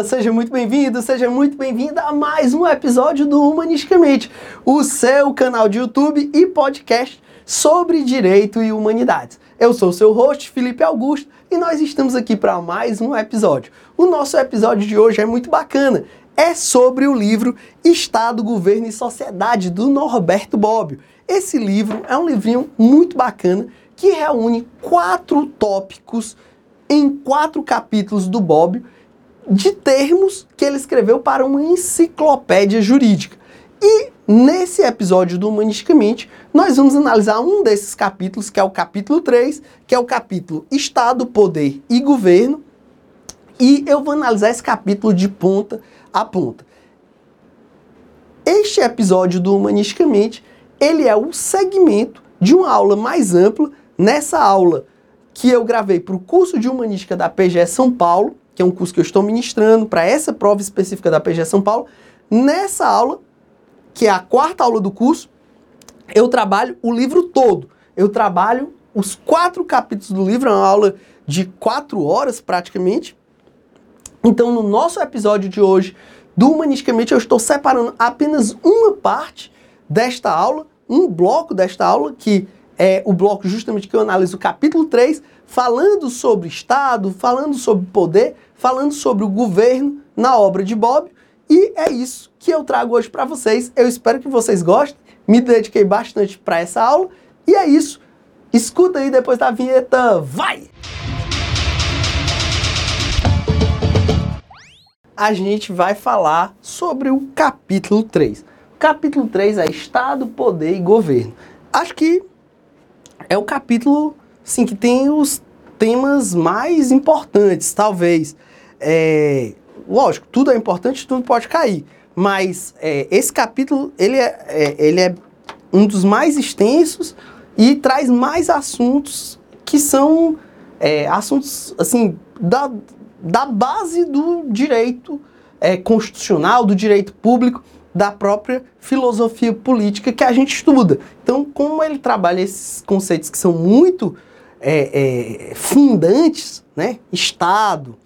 galera! Seja muito bem-vindo, seja muito bem-vinda a mais um episódio do Humanisticamente, o seu canal de YouTube e podcast sobre direito e humanidades. Eu sou o seu host, Felipe Augusto, e nós estamos aqui para mais um episódio. O nosso episódio de hoje é muito bacana. É sobre o livro Estado, Governo e Sociedade, do Norberto Bobbio. Esse livro é um livrinho muito bacana que reúne 4 tópicos em 4 capítulos do Bobbio de termos que ele escreveu para uma enciclopédia jurídica. E nesse episódio do Humanisticamente, nós vamos analisar um desses capítulos, que é o capítulo 3, que é o capítulo Estado, Poder e Governo. E eu vou analisar esse capítulo de ponta a ponta. Este episódio do Humanisticamente, ele é o segmento de uma aula mais ampla. Nessa aula que eu gravei para o curso de Humanística da PGE São Paulo, que é um curso que eu estou ministrando para essa prova específica da PGE São Paulo, nessa aula, que é a 4ª aula do curso, eu trabalho o livro todo. Eu trabalho os 4 capítulos do livro, é uma aula de 4 horas praticamente. Então, no nosso episódio de hoje do Humanisticamente, eu estou separando apenas uma parte desta aula, um bloco desta aula, que é o bloco justamente que eu analiso o capítulo 3, falando sobre Estado, falando sobre poder, falando sobre o governo na obra de Bobbio. E é isso que eu trago hoje para vocês. Eu espero que vocês gostem. Me dediquei bastante para essa aula. E é isso. Escuta aí depois da vinheta. Vai! A gente vai falar sobre o capítulo 3. O capítulo 3 é Estado, Poder e Governo. Acho que é o capítulo assim, que tem os temas mais importantes, talvez. Lógico, tudo é importante, tudo pode cair, mas esse capítulo ele é um dos mais extensos e traz mais assuntos que são assuntos assim, da base do direito constitucional, do direito público, da própria filosofia política que a gente estuda. Então, como ele trabalha esses conceitos que são muito fundantes, né? Estado,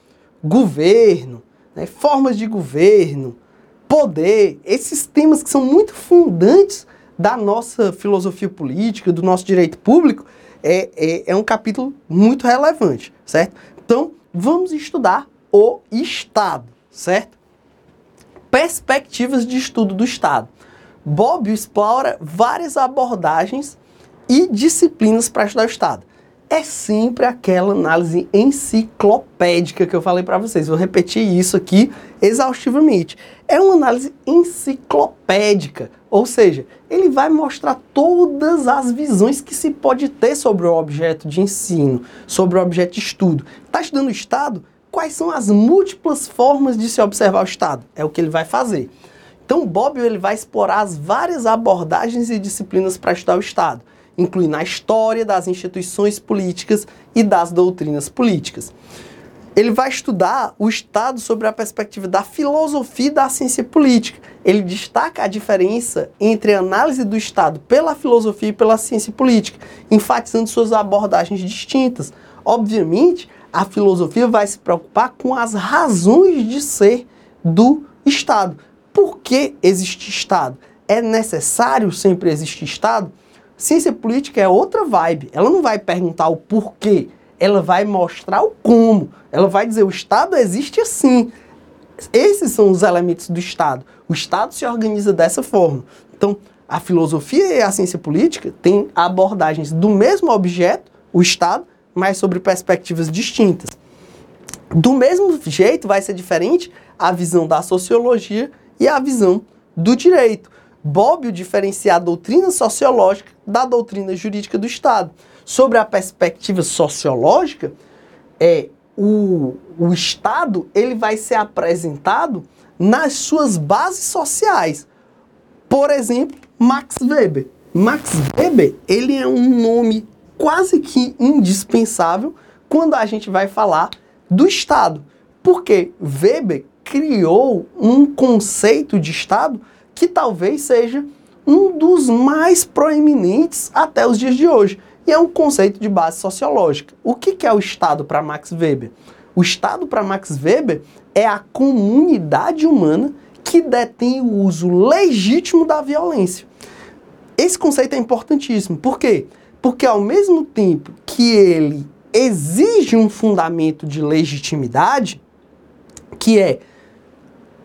governo, né, formas de governo, poder, esses temas que são muito fundantes da nossa filosofia política, do nosso direito público, é um capítulo muito relevante, certo? Então, vamos estudar o Estado, certo? Perspectivas de estudo do Estado. Bobbio explora várias abordagens e disciplinas para estudar o Estado. É sempre aquela análise enciclopédica que eu falei para vocês. Vou repetir isso aqui exaustivamente. É uma análise enciclopédica, ou seja, ele vai mostrar todas as visões que se pode ter sobre o objeto de ensino, sobre o objeto de estudo. Está estudando o Estado? Quais são as múltiplas formas de se observar o Estado? É o que ele vai fazer. Então, Bobbio ele vai explorar as várias abordagens e disciplinas para estudar o Estado, incluindo a história das instituições políticas e das doutrinas políticas. Ele vai estudar o Estado sobre a perspectiva da filosofia e da ciência política. Ele destaca a diferença entre a análise do Estado pela filosofia e pela ciência política, enfatizando suas abordagens distintas. Obviamente, a filosofia vai se preocupar com as razões de ser do Estado. Por que existe Estado? É necessário sempre existir Estado? Ciência política é outra vibe, ela não vai perguntar o porquê, ela vai mostrar o como, ela vai dizer o Estado existe assim, esses são os elementos do Estado, o Estado se organiza dessa forma. Então, a filosofia e a ciência política têm abordagens do mesmo objeto, o Estado, mas sobre perspectivas distintas. Do mesmo jeito vai ser diferente a visão da sociologia e a visão do direito. Bobbio diferencia a doutrina sociológica da doutrina jurídica do Estado. Sobre a perspectiva sociológica, o Estado ele vai ser apresentado nas suas bases sociais. Por exemplo, Max Weber. Max Weber ele é um nome quase que indispensável quando a gente vai falar do Estado. Porque Weber criou um conceito de Estado que talvez seja um dos mais proeminentes até os dias de hoje. E é um conceito de base sociológica. O que é o Estado para Max Weber? O Estado, para Max Weber, é a comunidade humana que detém o uso legítimo da violência. Esse conceito é importantíssimo. Por quê? Porque ao mesmo tempo que ele exige um fundamento de legitimidade, que é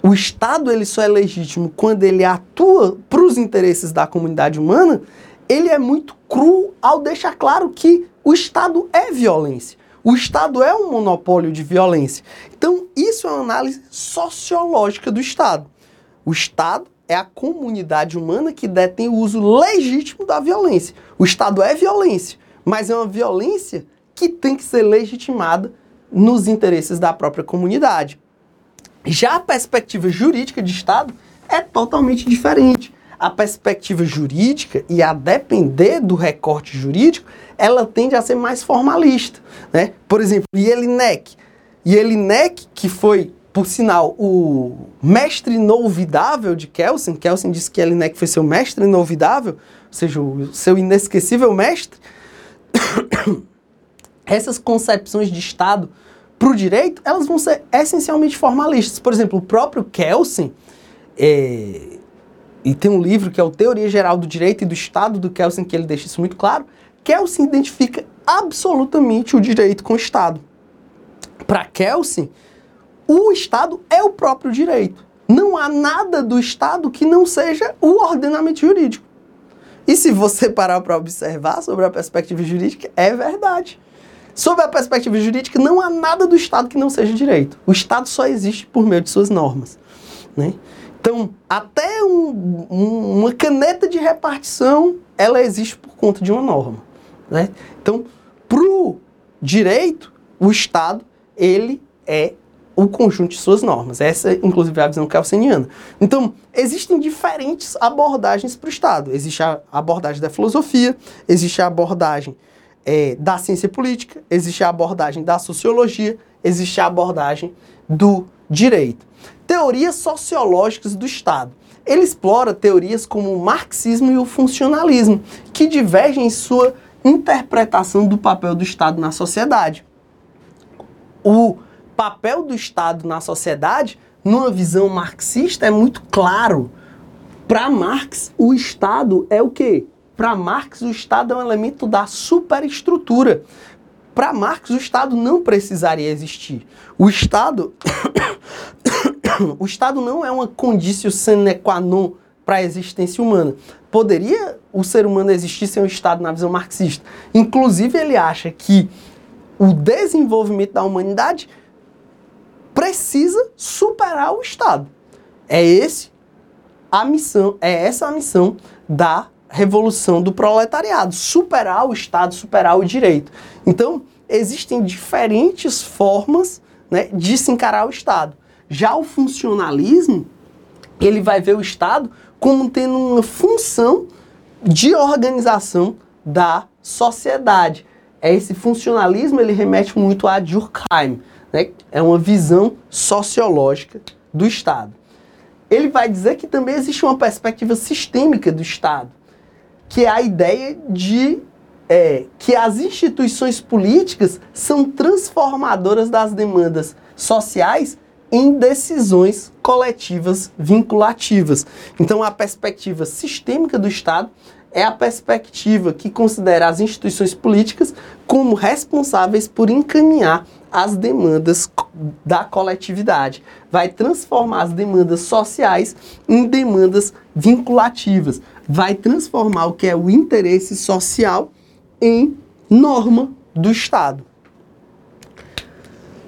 o Estado ele só é legítimo quando ele atua para os interesses da comunidade humana, ele é muito cru ao deixar claro que o Estado é violência. O Estado é um monopólio de violência. Então, isso é uma análise sociológica do Estado. O Estado é a comunidade humana que detém o uso legítimo da violência. O Estado é violência, mas é uma violência que tem que ser legitimada nos interesses da própria comunidade. Já a perspectiva jurídica de Estado é totalmente diferente. A perspectiva jurídica, e a depender do recorte jurídico, ela tende a ser mais formalista, né? Por exemplo, Yelinek, que foi, por sinal, o mestre inovidável de Kelsen. Kelsen disse que Yelinek foi seu mestre inovidável, ou seja, o seu inesquecível mestre. Essas concepções de Estado para o direito, elas vão ser essencialmente formalistas. Por exemplo, o próprio Kelsen... E tem um livro que é o Teoria Geral do Direito e do Estado, do Kelsen, que ele deixa isso muito claro. Kelsen identifica absolutamente o direito com o Estado. Para Kelsen, o Estado é o próprio direito. Não há nada do Estado que não seja o ordenamento jurídico. E se você parar para observar sobre a perspectiva jurídica, é verdade. Sobre a perspectiva jurídica, não há nada do Estado que não seja direito. O Estado só existe por meio de suas normas, né? Então, até uma caneta de repartição, ela existe por conta de uma norma, né? Então, para o direito, o Estado, ele é o conjunto de suas normas. Essa, inclusive, é a visão kelseniana. Então, existem diferentes abordagens para o Estado. Existe a abordagem da filosofia, existe a abordagem da ciência política, existe a abordagem da sociologia, existe a abordagem do direito. Teorias sociológicas do Estado. Ele explora teorias como o marxismo e o funcionalismo, que divergem em sua interpretação do papel do Estado na sociedade. O papel do Estado na sociedade, numa visão marxista, é muito claro. Para Marx, o Estado é o quê? Para Marx, o Estado é um elemento da superestrutura. Para Marx, o Estado não precisaria existir. O Estado não é uma conditio sine qua non para a existência humana. Poderia o ser humano existir sem o Estado na visão marxista. Inclusive, ele acha que o desenvolvimento da humanidade precisa superar o Estado. É essa a missão da Revolução do Proletariado, superar o Estado, superar o direito. Então, existem diferentes formas, né, de se encarar o Estado. Já o funcionalismo, ele vai ver o Estado como tendo uma função de organização da sociedade. Esse funcionalismo, ele remete muito a Durkheim, né? É uma visão sociológica do Estado. Ele vai dizer que também existe uma perspectiva sistêmica do Estado, que é a ideia de que as instituições políticas são transformadoras das demandas sociais em decisões coletivas vinculativas. Então, a perspectiva sistêmica do Estado é a perspectiva que considera as instituições políticas como responsáveis por encaminhar as demandas da coletividade. Vai transformar as demandas sociais em demandas vinculativas. Vai transformar o que é o interesse social em norma do Estado.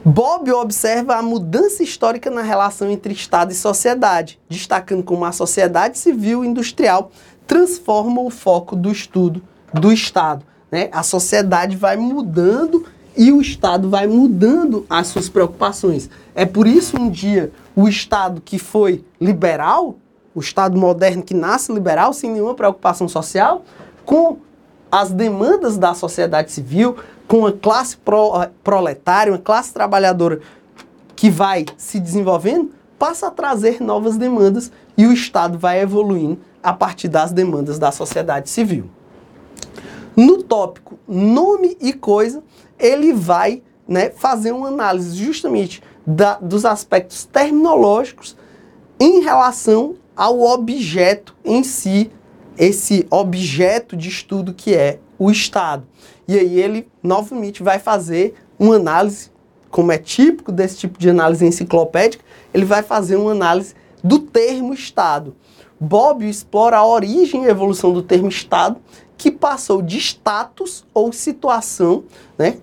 Bobbio observa a mudança histórica na relação entre Estado e sociedade, destacando como a sociedade civil e industrial transforma o foco do estudo do Estado, né? A sociedade vai mudando e o Estado vai mudando as suas preocupações. É por isso um dia o Estado que foi liberal, o Estado moderno que nasce liberal, sem nenhuma preocupação social, com as demandas da sociedade civil, com a classe proletária, uma classe trabalhadora que vai se desenvolvendo, passa a trazer novas demandas e o Estado vai evoluindo a partir das demandas da sociedade civil. No tópico nome e coisa, ele vai né, fazer uma análise justamente dos aspectos terminológicos em relação ao objeto em si, esse objeto de estudo que é o Estado. E aí ele, novamente, vai fazer uma análise, como é típico desse tipo de análise enciclopédica, ele vai fazer uma análise do termo Estado. Bobbio explora a origem e evolução do termo Estado, que passou de status ou situação, né?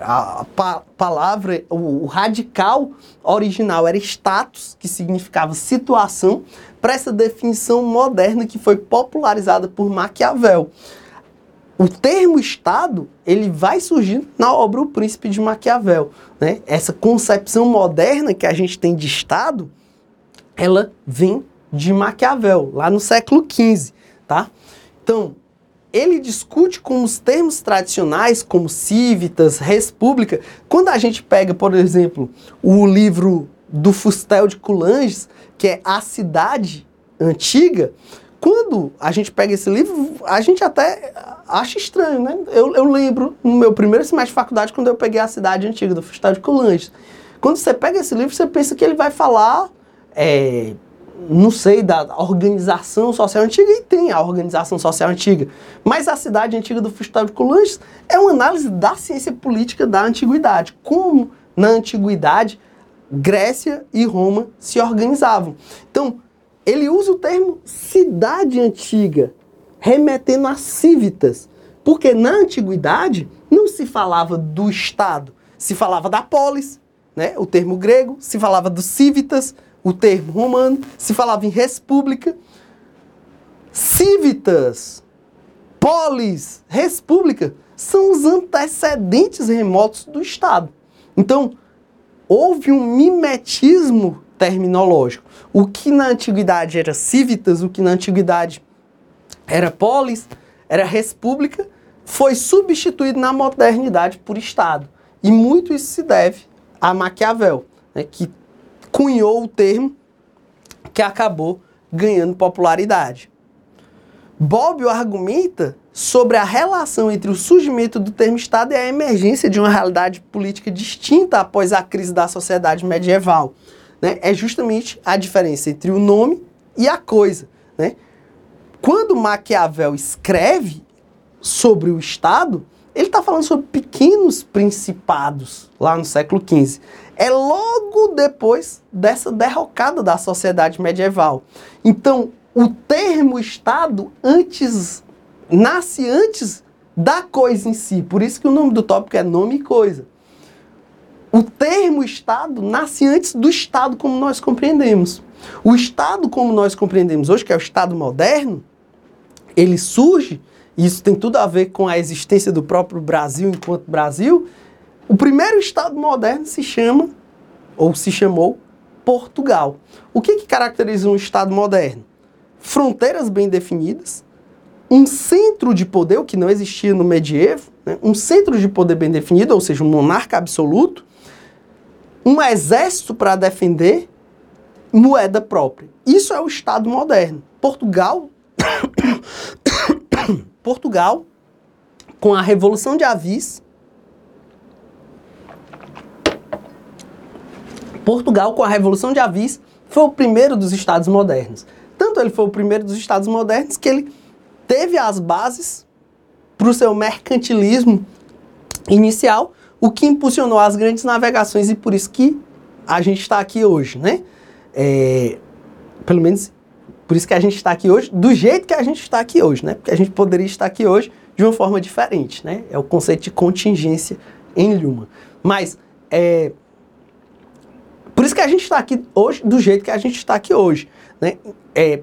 A palavra, o radical original era status, que significava situação, para essa definição moderna que foi popularizada por Maquiavel. O termo Estado, ele vai surgindo na obra O Príncipe de Maquiavel, né? Essa concepção moderna que a gente tem de Estado, ela vem de Maquiavel, lá no século XV, tá? Então, ele discute como os termos tradicionais, como civitas, república. Quando a gente pega, por exemplo, o livro do Fustel de Coulanges, que é A Cidade Antiga, quando a gente pega esse livro, a gente até acha estranho, né? Eu lembro, no meu primeiro semestre de faculdade, quando eu peguei A Cidade Antiga, do Fustel de Coulanges. Quando você pega esse livro, você pensa que ele vai falar... não sei, da organização social antiga, e tem a organização social antiga. Mas A Cidade Antiga do Fustel de Coulanges é uma análise da ciência política da antiguidade. Como, na antiguidade, Grécia e Roma se organizavam. Então, ele usa o termo cidade antiga, remetendo a civitas. Porque na antiguidade não se falava do Estado, se falava da polis, né? O termo grego, se falava do civitas, o termo romano, se falava em república. Civitas, polis, república, são os antecedentes remotos do Estado. Então, houve um mimetismo terminológico. O que na antiguidade era civitas, o que na antiguidade era polis, era república, foi substituído na modernidade por Estado. E muito isso se deve a Maquiavel, né, que cunhou o termo que acabou ganhando popularidade. Bobbio argumenta sobre a relação entre o surgimento do termo Estado e a emergência de uma realidade política distinta após a crise da sociedade medieval, né? É justamente a diferença entre o nome e a coisa, né? Quando Maquiavel escreve sobre o Estado, ele está falando sobre pequenos principados lá no século XV. É logo depois dessa derrocada da sociedade medieval. Então, o termo Estado nasce antes da coisa em si. Por isso que o nome do tópico é nome e coisa. O termo Estado nasce antes do Estado como nós compreendemos. O Estado como nós compreendemos hoje, que é o Estado moderno, ele surge... Isso tem tudo a ver com a existência do próprio Brasil enquanto Brasil. O primeiro Estado moderno se chamou Portugal. O que caracteriza um Estado moderno? Fronteiras bem definidas, um centro de poder, o que não existia no medievo, né? Um centro de poder bem definido, ou seja, um monarca absoluto, um exército para defender, moeda própria. Isso é o Estado moderno. Portugal, com a Revolução de Avis, foi o primeiro dos Estados modernos. Tanto ele foi o primeiro dos Estados modernos que ele teve as bases para o seu mercantilismo inicial, o que impulsionou as grandes navegações, e por isso que a gente está aqui hoje, né? Pelo menos... Por isso que a gente está aqui hoje, do jeito que a gente está aqui hoje, né? Porque a gente poderia estar aqui hoje de uma forma diferente, né? É o conceito de contingência em Luhmann. Mas, por isso que a gente está aqui hoje, do jeito que a gente está aqui hoje, né?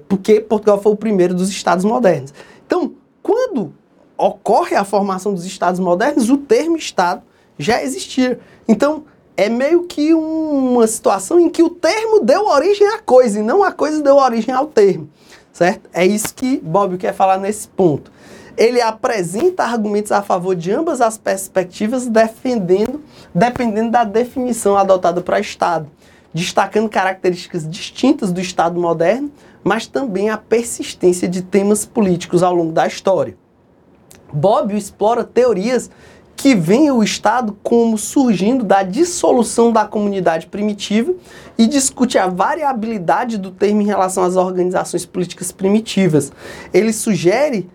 Porque Portugal foi o primeiro dos Estados modernos. Então, quando ocorre a formação dos Estados modernos, o termo Estado já existia. Então, é meio que uma situação em que o termo deu origem à coisa, e não a coisa deu origem ao termo, certo? É isso que Bobbio quer falar nesse ponto. Ele apresenta argumentos a favor de ambas as perspectivas, dependendo da definição adotada para Estado, destacando características distintas do Estado moderno, mas também a persistência de temas políticos ao longo da história. Bobbio explora teorias que vem o Estado como surgindo da dissolução da comunidade primitiva e discute a variabilidade do termo em relação às organizações políticas primitivas. Ele sugere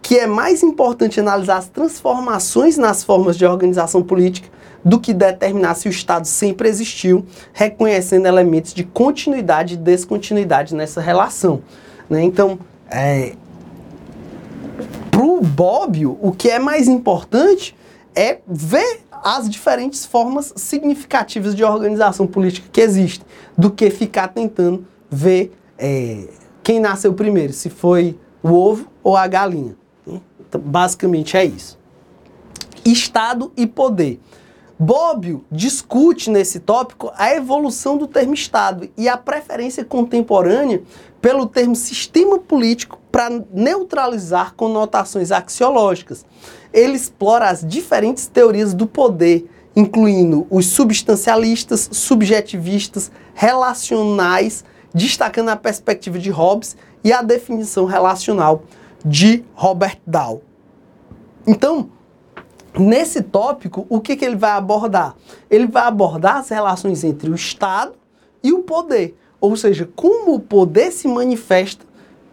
que é mais importante analisar as transformações nas formas de organização política do que determinar se o Estado sempre existiu, reconhecendo elementos de continuidade e descontinuidade nessa relação. Né? Então, para o Bobbio, o que é mais importante é ver as diferentes formas significativas de organização política que existem, do que ficar tentando ver quem nasceu primeiro, se foi o ovo ou a galinha. Então, basicamente é isso. Estado e poder. Bobbio discute nesse tópico a evolução do termo Estado e a preferência contemporânea pelo termo sistema político para neutralizar conotações axiológicas. Ele explora as diferentes teorias do poder, incluindo os substancialistas, subjetivistas, relacionais, destacando a perspectiva de Hobbes e a definição relacional de Robert Dahl. Então, nesse tópico, o que ele vai abordar? Ele vai abordar as relações entre o Estado e o poder, ou seja, como o poder se manifesta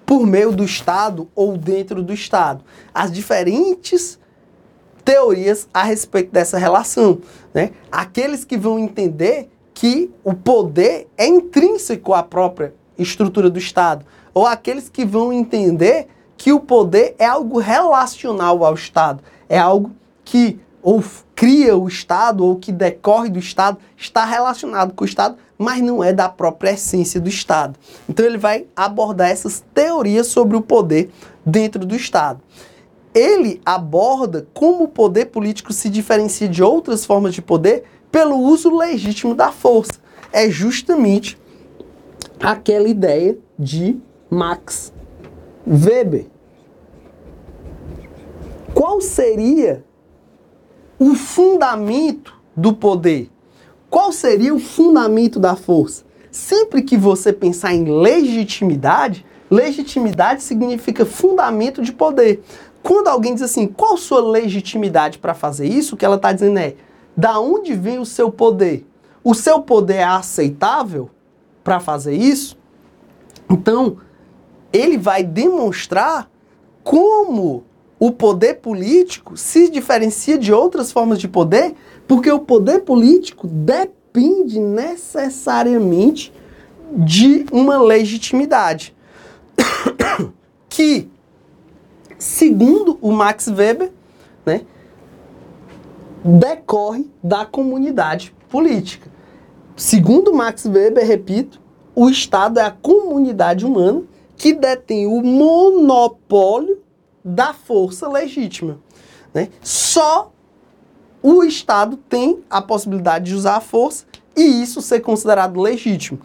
por meio do Estado ou dentro do Estado. As diferentes teorias a respeito dessa relação, né? Aqueles que vão entender que o poder é intrínseco à própria estrutura do Estado, ou aqueles que vão entender que o poder é algo relacional ao Estado, é algo que ou cria o Estado ou que decorre do Estado, está relacionado com o Estado, mas não é da própria essência do Estado. Então ele vai abordar essas teorias sobre o poder dentro do Estado. Ele aborda como o poder político se diferencia de outras formas de poder pelo uso legítimo da força. É justamente aquela ideia de Max Weber. Qual seria o fundamento do poder? Qual seria o fundamento da força? Sempre que você pensar em legitimidade, legitimidade significa fundamento de poder. Quando alguém diz assim, qual sua legitimidade para fazer isso? O que ela está dizendo é, da onde vem o seu poder? O seu poder é aceitável para fazer isso? Então, ele vai demonstrar como o poder político se diferencia de outras formas de poder, porque o poder político depende necessariamente de uma legitimidade. Que, segundo o Max Weber, né, decorre da comunidade política. Segundo Max Weber, repito, o Estado é a comunidade humana que detém o monopólio da força legítima, né? Só o Estado tem a possibilidade de usar a força e isso ser considerado legítimo.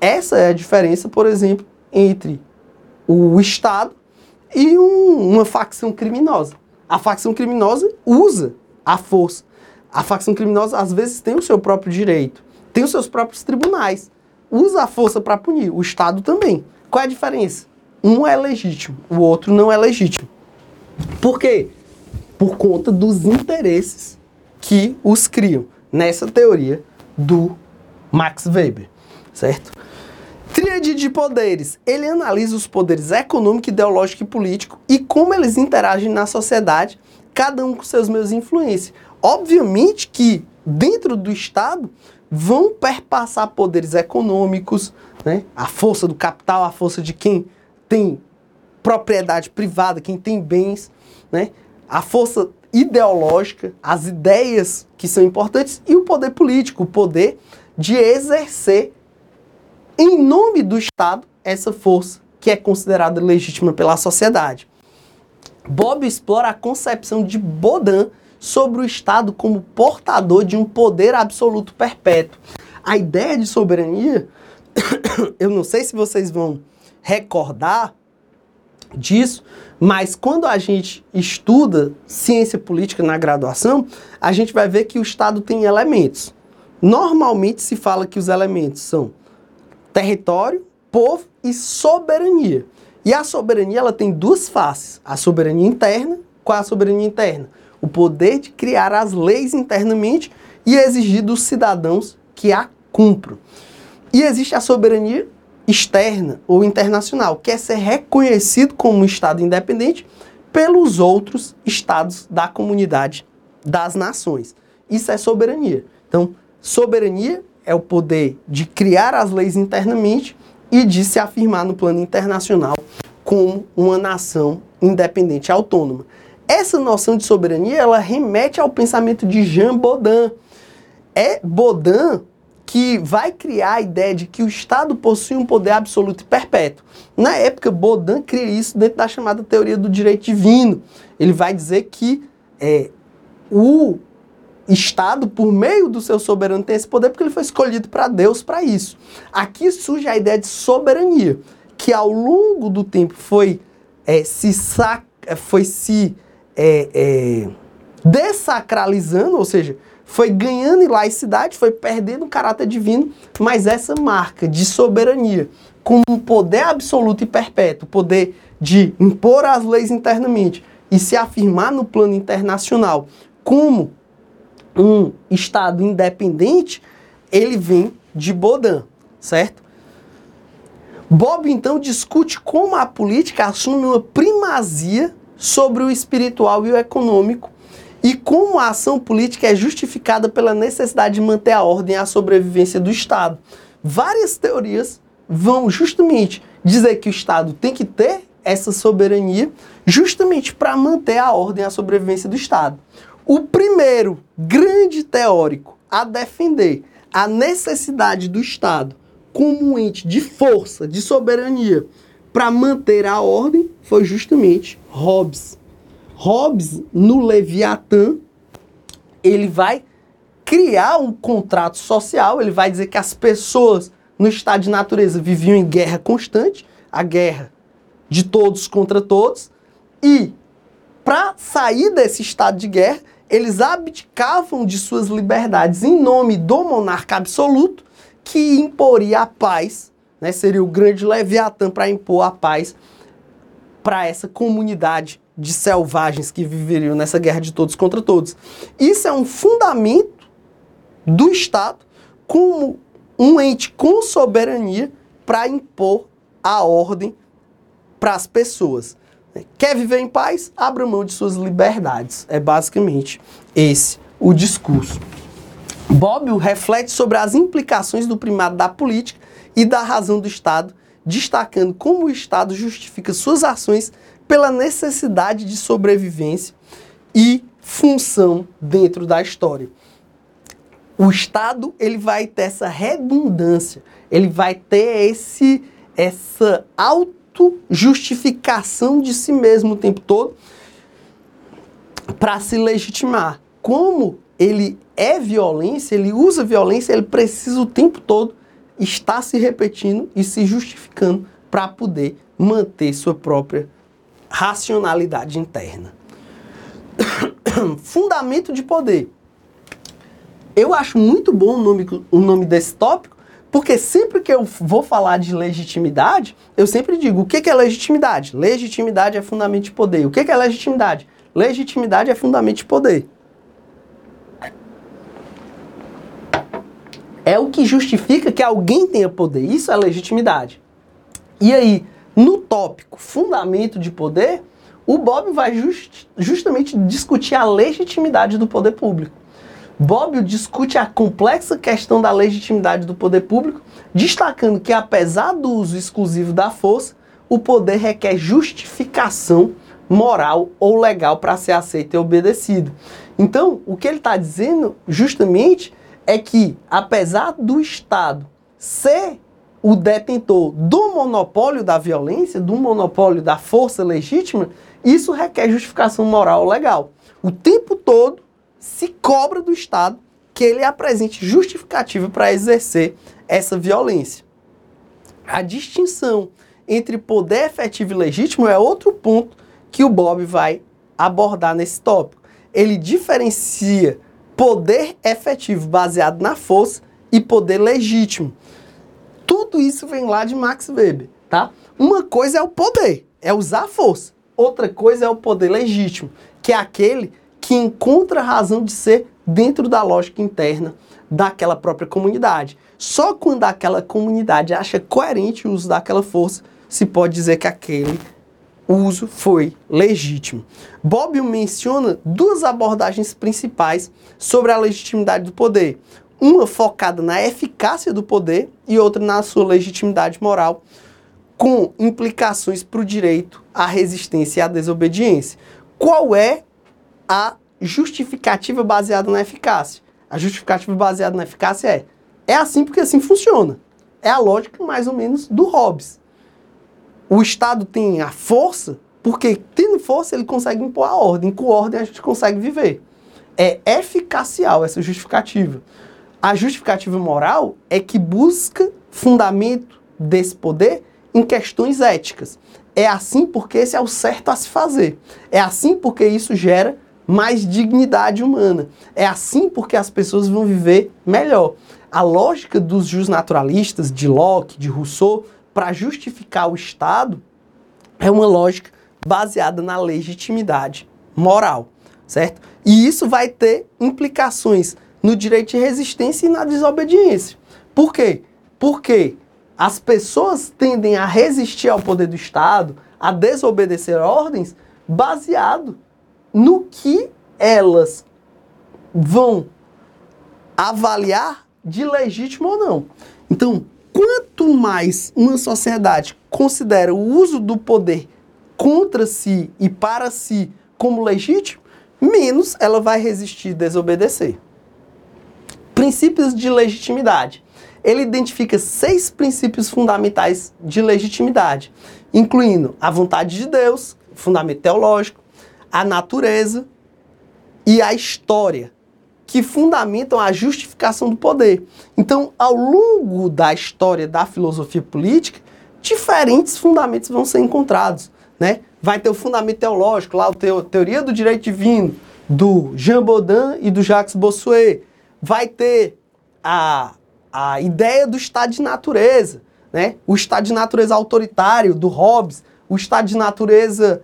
Essa é a diferença, por exemplo, entre o Estado e uma facção criminosa. A facção criminosa usa a força. A facção criminosa, às vezes, tem o seu próprio direito, tem os seus próprios tribunais, usa a força para punir. O Estado também. Qual é a diferença? Um é legítimo, o outro não é legítimo. Por quê? Por conta dos interesses que os criam, nessa teoria do Max Weber, certo? Tríade de poderes. Ele analisa os poderes econômico, ideológico e político e como eles interagem na sociedade, cada um com seus meios de influência. Obviamente que dentro do Estado vão perpassar poderes econômicos, né? A força do capital, a força de quem tem propriedade privada, quem tem bens, né? A força ideológica, as ideias que são importantes e o poder político, o poder de exercer em nome do Estado essa força que é considerada legítima pela sociedade. Bobbio explora a concepção de Bodin sobre o Estado como portador de um poder absoluto perpétuo. A ideia de soberania, eu não sei se vocês vão recordar disso, mas quando a gente estuda ciência política na graduação, a gente vai ver que o Estado tem elementos. Normalmente se fala que os elementos são território, povo e soberania. E a soberania ela tem duas faces, a soberania interna. Qual é a soberania interna? o poder de criar as leis internamente e exigir dos cidadãos que a cumpram. E existe a soberania externa ou internacional, que é ser reconhecido como um Estado independente pelos outros Estados da comunidade das nações. Isso é soberania. Então, soberania é o poder de criar as leis internamente e de se afirmar no plano internacional como uma nação independente e autônoma. Essa noção de soberania, ela remete ao pensamento de Jean Bodin. É Bodin que vai criar a ideia de que o Estado possui um poder absoluto e perpétuo. Na época, Bodin cria isso dentro da chamada Teoria do Direito Divino. Ele vai dizer que o Estado, por meio do seu soberano, tem esse poder porque ele foi escolhido para Deus para isso. Aqui surge a ideia de soberania, que ao longo do tempo foi se dessacralizando, ou seja, foi ganhando ilaicidade, foi perdendo o caráter divino, mas essa marca de soberania, como um poder absoluto e perpétuo, poder de impor as leis internamente e se afirmar no plano internacional como um Estado independente, ele vem de Bodin, certo? Bobbio, então, discute como a política assume uma primazia sobre o espiritual e o econômico e como a ação política é justificada pela necessidade de manter a ordem e a sobrevivência do Estado. Várias teorias vão justamente dizer que o Estado tem que ter essa soberania justamente para manter a ordem e a sobrevivência do Estado. O primeiro grande teórico a defender a necessidade do Estado como um ente de força, de soberania, para manter a ordem, foi justamente Hobbes. Hobbes, no Leviatã, ele vai criar um contrato social, ele vai dizer que as pessoas no estado de natureza viviam em guerra constante, a guerra de todos contra todos, e para sair desse estado de guerra, eles abdicavam de suas liberdades em nome do monarca absoluto, que imporia a paz, né? Seria o grande Leviatã para impor a paz para essa comunidade de selvagens que viveriam nessa guerra de todos contra todos. Isso é um fundamento do Estado como um ente com soberania para impor a ordem para as pessoas. Quer viver em paz? Abra mão de suas liberdades. É basicamente esse o discurso. Bobbio reflete sobre as implicações do primado da política e da razão do Estado, destacando como o Estado justifica suas ações pela necessidade de sobrevivência e função dentro da história. O Estado, ele vai ter essa redundância, ele vai ter essa auto-justificação de si mesmo o tempo todo para se legitimar. Como ele é violência, ele usa violência, ele precisa o tempo todo estar se repetindo e se justificando para poder manter sua própria racionalidade interna. Fundamento de poder. Eu acho muito bom o nome desse tópico, porque sempre que eu vou falar de legitimidade, eu sempre digo, o que é legitimidade? Legitimidade é fundamento de poder. O que é legitimidade? Legitimidade é fundamento de poder. É o que justifica que alguém tenha poder. Isso é legitimidade. E aí, no tópico fundamento de poder, o Bobbio vai justamente discutir a legitimidade do poder público. Bobbio discute a complexa questão da legitimidade do poder público, destacando que, apesar do uso exclusivo da força, o poder requer justificação moral ou legal para ser aceito e obedecido. Então, o que ele está dizendo, justamente, é que, apesar do Estado ser o detentor do monopólio da violência, do monopólio da força legítima, isso requer justificação moral legal. O tempo todo se cobra do Estado que ele apresente justificativa para exercer essa violência. A distinção entre poder efetivo e legítimo é outro ponto que o Bobbio vai abordar nesse tópico. Ele diferencia poder efetivo baseado na força e poder legítimo. Tudo isso vem lá de Max Weber, tá? Uma coisa é o poder, é usar a força. Outra coisa é o poder legítimo, que é aquele que encontra a razão de ser dentro da lógica interna daquela própria comunidade. Só quando aquela comunidade acha coerente o uso daquela força, se pode dizer que aquele uso foi legítimo. Bobbio menciona duas abordagens principais sobre a legitimidade do poder. Uma focada na eficácia do poder e outra na sua legitimidade moral, com implicações para o direito à resistência e à desobediência. Qual é a justificativa baseada na eficácia? A justificativa baseada na eficácia é assim porque assim funciona. É a lógica mais ou menos do Hobbes. O Estado tem a força, porque tendo força ele consegue impor a ordem. Com ordem a gente consegue viver. É eficacial essa justificativa. A justificativa moral é que busca fundamento desse poder em questões éticas. É assim porque esse é o certo a se fazer. É assim porque isso gera mais dignidade humana. É assim porque as pessoas vão viver melhor. A lógica dos justnaturalistas, de Locke, de Rousseau, para justificar o Estado, é uma lógica baseada na legitimidade moral, certo? E isso vai ter implicações no direito de resistência e na desobediência. Por quê? Porque as pessoas tendem a resistir ao poder do Estado, a desobedecer ordens, baseado no que elas vão avaliar de legítimo ou não. Então, quanto mais uma sociedade considera o uso do poder contra si e para si como legítimo, menos ela vai resistir e desobedecer. Princípios de legitimidade. Ele identifica 6 princípios fundamentais de legitimidade, incluindo a vontade de Deus, fundamento teológico, a natureza e a história, que fundamentam a justificação do poder. Então, ao longo da história da filosofia política, diferentes fundamentos vão ser encontrados, né? Vai ter o fundamento teológico, lá a Teoria do Direito Divino, do Jean Bodin e do Jacques Bossuet. Vai ter a ideia do estado de natureza, né? O estado de natureza autoritário do Hobbes, o estado de natureza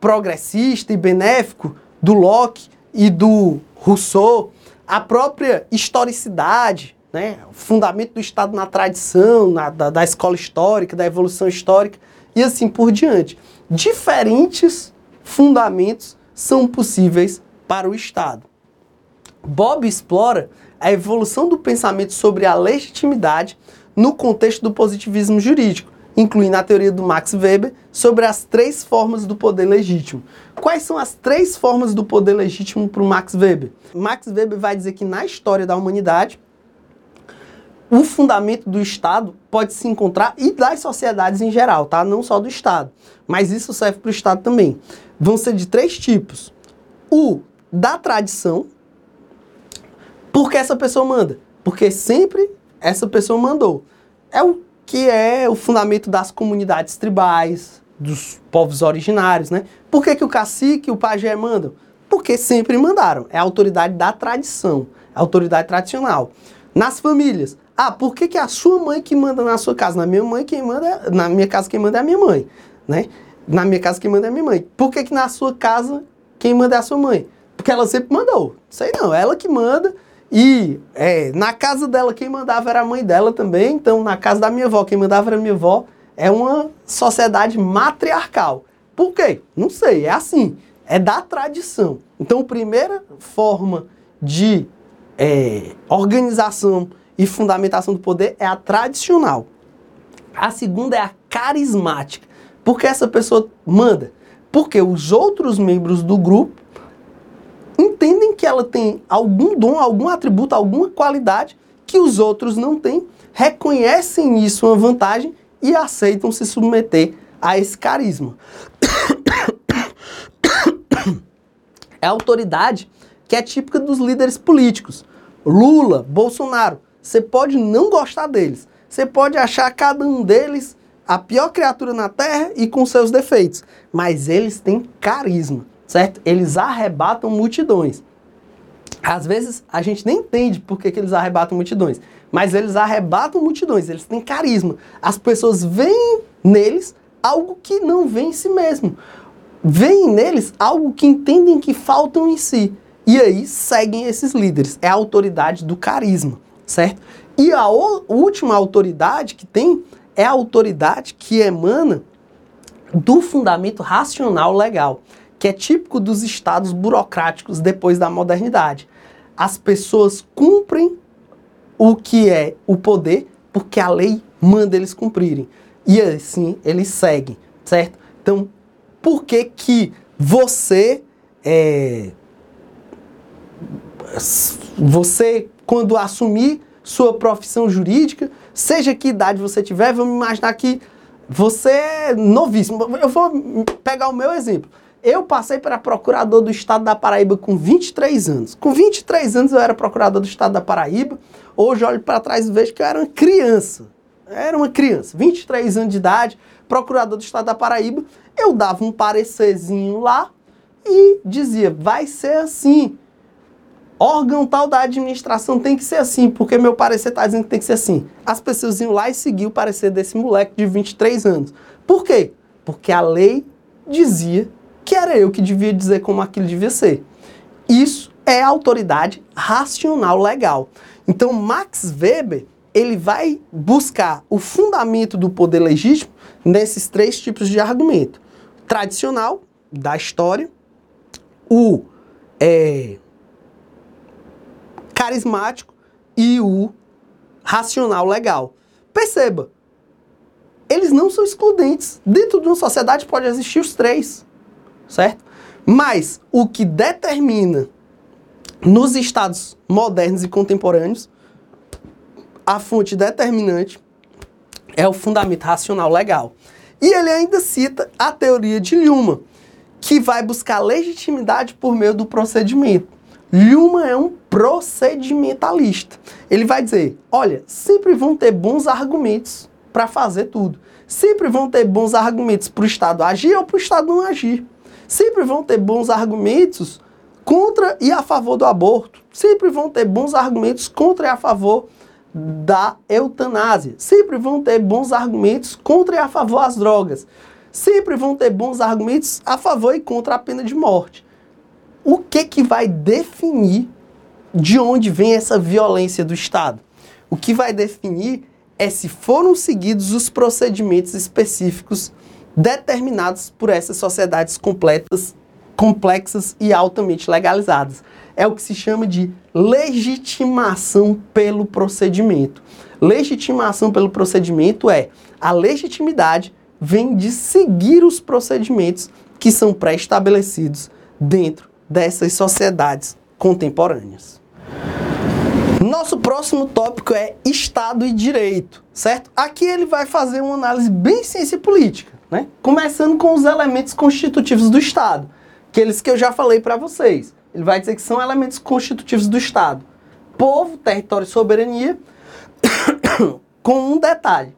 progressista e benéfico do Locke e do Rousseau, a própria historicidade, né? O fundamento do Estado na tradição, da escola histórica, da evolução histórica e assim por diante. Diferentes fundamentos são possíveis para o Estado. Bobbio explora a evolução do pensamento sobre a legitimidade no contexto do positivismo jurídico, incluindo a teoria do Max Weber sobre as 3 formas do poder legítimo. Quais são as 3 formas do poder legítimo para o Max Weber? Max Weber vai dizer que na história da humanidade, o fundamento do Estado pode se encontrar, e das sociedades em geral, tá? Não só do Estado, mas isso serve para o Estado também. Vão ser de 3 tipos. O da tradição. Porque essa pessoa manda? Porque sempre essa pessoa mandou. É o que é o fundamento das comunidades tribais, dos povos originários, né? Por que o cacique e o pajé mandam? Porque sempre mandaram. É a autoridade da tradição, a autoridade tradicional. Nas famílias. Ah, por que é a sua mãe que manda na sua casa? Na minha casa quem manda é a minha mãe, né? Na minha casa quem manda é a minha mãe. Por que na sua casa quem manda é a sua mãe? Porque ela sempre mandou. Sei não, ela que manda. E na casa dela quem mandava era a mãe dela também, então na casa da minha avó quem mandava era a minha avó. É uma sociedade matriarcal. Por quê? Não sei, é assim, é da tradição. Então a primeira forma de organização e fundamentação do poder é a tradicional. A segunda é a carismática. Por que essa pessoa manda? Porque os outros membros do grupo entendem que ela tem algum dom, algum atributo, alguma qualidade que os outros não têm, reconhecem nisso uma vantagem e aceitam se submeter a esse carisma. É a autoridade que é típica dos líderes políticos. Lula, Bolsonaro, você pode não gostar deles, você pode achar cada um deles a pior criatura na Terra e com seus defeitos, mas eles têm carisma. Certo? Eles arrebatam multidões. Às vezes a gente nem entende por que eles arrebatam multidões, mas eles arrebatam multidões, eles têm carisma. As pessoas veem neles algo que não vê em si mesmo. veem neles algo que entendem que faltam em si. E aí seguem esses líderes. É a autoridade do carisma, certo? E a última autoridade que tem é a autoridade que emana do fundamento racional legal, que é típico dos estados burocráticos depois da modernidade. As pessoas cumprem o que é o poder porque a lei manda eles cumprirem. E assim eles seguem, certo? Então, por que que você quando assumir sua profissão jurídica, seja que idade você tiver, vamos imaginar que você é novíssimo. Eu vou pegar o meu exemplo. Eu passei para procurador do Estado da Paraíba com 23 anos. Com 23 anos eu era procurador do Estado da Paraíba. Hoje eu olho para trás e vejo que eu era uma criança. 23 anos de idade, procurador do Estado da Paraíba. Eu dava um parecerzinho lá e dizia, vai ser assim. Órgão tal da administração tem que ser assim, porque meu parecer está dizendo que tem que ser assim. As pessoas iam lá e seguiam o parecer desse moleque de 23 anos. Por quê? Porque a lei dizia que era eu que devia dizer como aquilo devia ser. Isso é autoridade racional legal. Então, Max Weber, ele vai buscar o fundamento do poder legítimo nesses três tipos de argumento. Tradicional, da história, o carismático e o racional legal. Perceba, eles não são excludentes. Dentro de uma sociedade pode existir os três, certo? Mas o que determina nos estados modernos e contemporâneos, a fonte determinante é o fundamento racional legal. E ele ainda cita a teoria de Luhmann, que vai buscar legitimidade por meio do procedimento. Luhmann é um procedimentalista. Ele vai dizer, olha, sempre vão ter bons argumentos para fazer tudo. Sempre vão ter bons argumentos para o Estado agir ou para o Estado não agir. Sempre vão ter bons argumentos contra e a favor do aborto. Sempre vão ter bons argumentos contra e a favor da eutanásia. Sempre vão ter bons argumentos contra e a favor das drogas. Sempre vão ter bons argumentos a favor e contra a pena de morte. O que que vai definir de onde vem essa violência do Estado? O que vai definir é se foram seguidos os procedimentos específicos determinados por essas sociedades completas, complexas e altamente legalizadas. É o que se chama de legitimação pelo procedimento. Legitimação pelo procedimento é a legitimidade vem de seguir os procedimentos que são pré-estabelecidos dentro dessas sociedades contemporâneas. Nosso próximo tópico é Estado e Direito, certo? Aqui ele vai fazer uma análise bem ciência política, né? Começando com os elementos constitutivos do Estado, aqueles que eu já falei para vocês. Ele vai dizer que são elementos constitutivos do Estado. Povo, território e soberania, com um detalhe.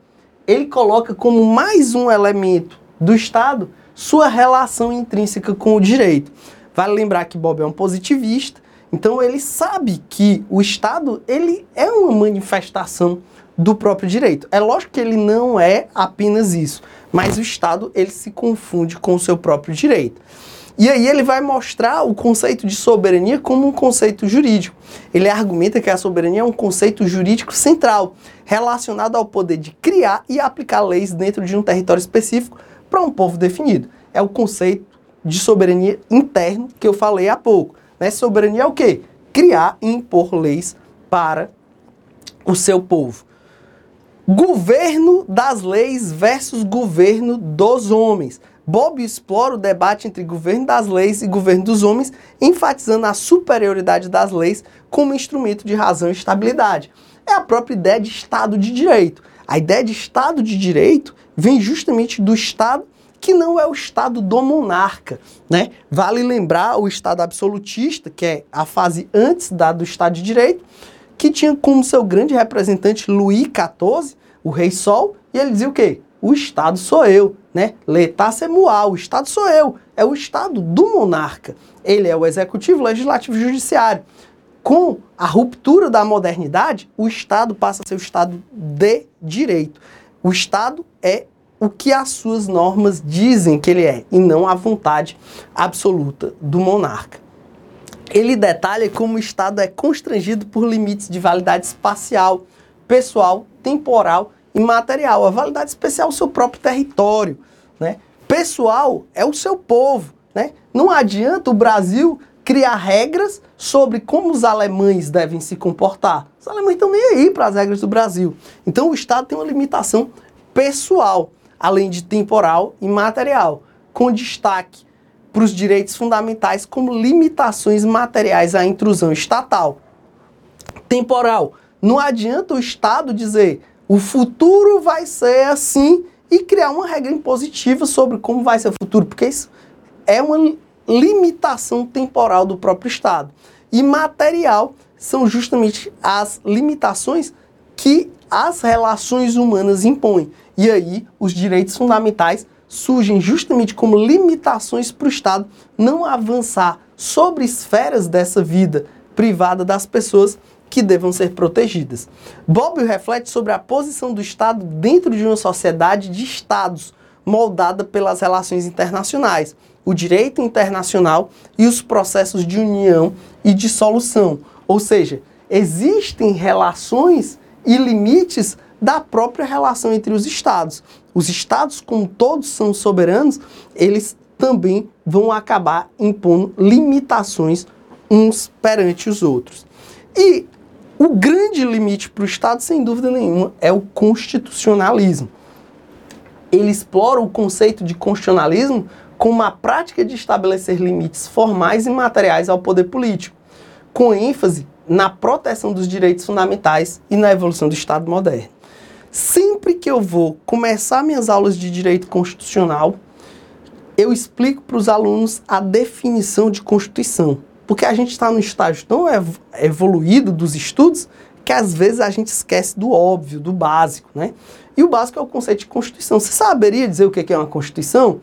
Ele coloca como mais um elemento do Estado sua relação intrínseca com o direito. Vale lembrar que Bobbio é um positivista, então ele sabe que o Estado ele é uma manifestação do próprio direito. É lógico que ele não é apenas isso, mas o Estado ele se confunde com o seu próprio direito. E aí ele vai mostrar o conceito de soberania como um conceito jurídico. Ele argumenta que a soberania é um conceito jurídico central, relacionado ao poder de criar e aplicar leis dentro de um território específico para um povo definido. É o conceito de soberania interno que eu falei há pouco. Né? Soberania é o quê? Criar e impor leis para o seu povo. Governo das leis versus governo dos homens. Bobbio explora o debate entre governo das leis e governo dos homens, enfatizando a superioridade das leis como instrumento de razão e estabilidade. É a própria ideia de Estado de Direito. A ideia de Estado de Direito vem justamente do Estado que não é o Estado do monarca, né? Vale lembrar o Estado absolutista, que é a fase antes da do Estado de Direito, que tinha como seu grande representante Luís XIV, o Rei Sol, e ele dizia o quê? O Estado sou eu, né? L'État c'est moi, o Estado sou eu. É o Estado do monarca. Ele é o executivo, legislativo e judiciário. Com a ruptura da modernidade, o Estado passa a ser o Estado de direito. O Estado é o que as suas normas dizem que ele é, e não a vontade absoluta do monarca. Ele detalha como o Estado é constrangido por limites de validade espacial, pessoal, temporal e material. A validade especial é o seu próprio território, né? Pessoal é o seu povo, né? Não adianta o Brasil criar regras sobre como os alemães devem se comportar. Os alemães estão nem aí para as regras do Brasil. Então o Estado tem uma limitação pessoal, além de temporal e material, com destaque para os direitos fundamentais como limitações materiais à intrusão estatal. Temporal. Não adianta o Estado dizer o futuro vai ser assim e criar uma regra impositiva sobre como vai ser o futuro, porque isso é uma limitação temporal do próprio Estado. E material são justamente as limitações que as relações humanas impõem. E aí os direitos fundamentais surgem justamente como limitações para o Estado não avançar sobre esferas dessa vida privada das pessoas que devam ser protegidas. Bobbio reflete sobre a posição do Estado dentro de uma sociedade de Estados, moldada pelas relações internacionais, o direito internacional e os processos de união e de solução. Ou seja, existem relações e limites da própria relação entre os Estados. Os Estados, como todos são soberanos, eles também vão acabar impondo limitações uns perante os outros. E o grande limite para o Estado, sem dúvida nenhuma, é o constitucionalismo. Ele explora o conceito de constitucionalismo como a prática de estabelecer limites formais e materiais ao poder político, com ênfase na proteção dos direitos fundamentais e na evolução do Estado moderno. Sempre que eu vou começar minhas aulas de direito constitucional, eu explico para os alunos a definição de Constituição, porque a gente está num estágio tão evoluído dos estudos que às vezes a gente esquece do óbvio, do básico, né? E o básico é o conceito de Constituição. Você saberia dizer o que é uma Constituição?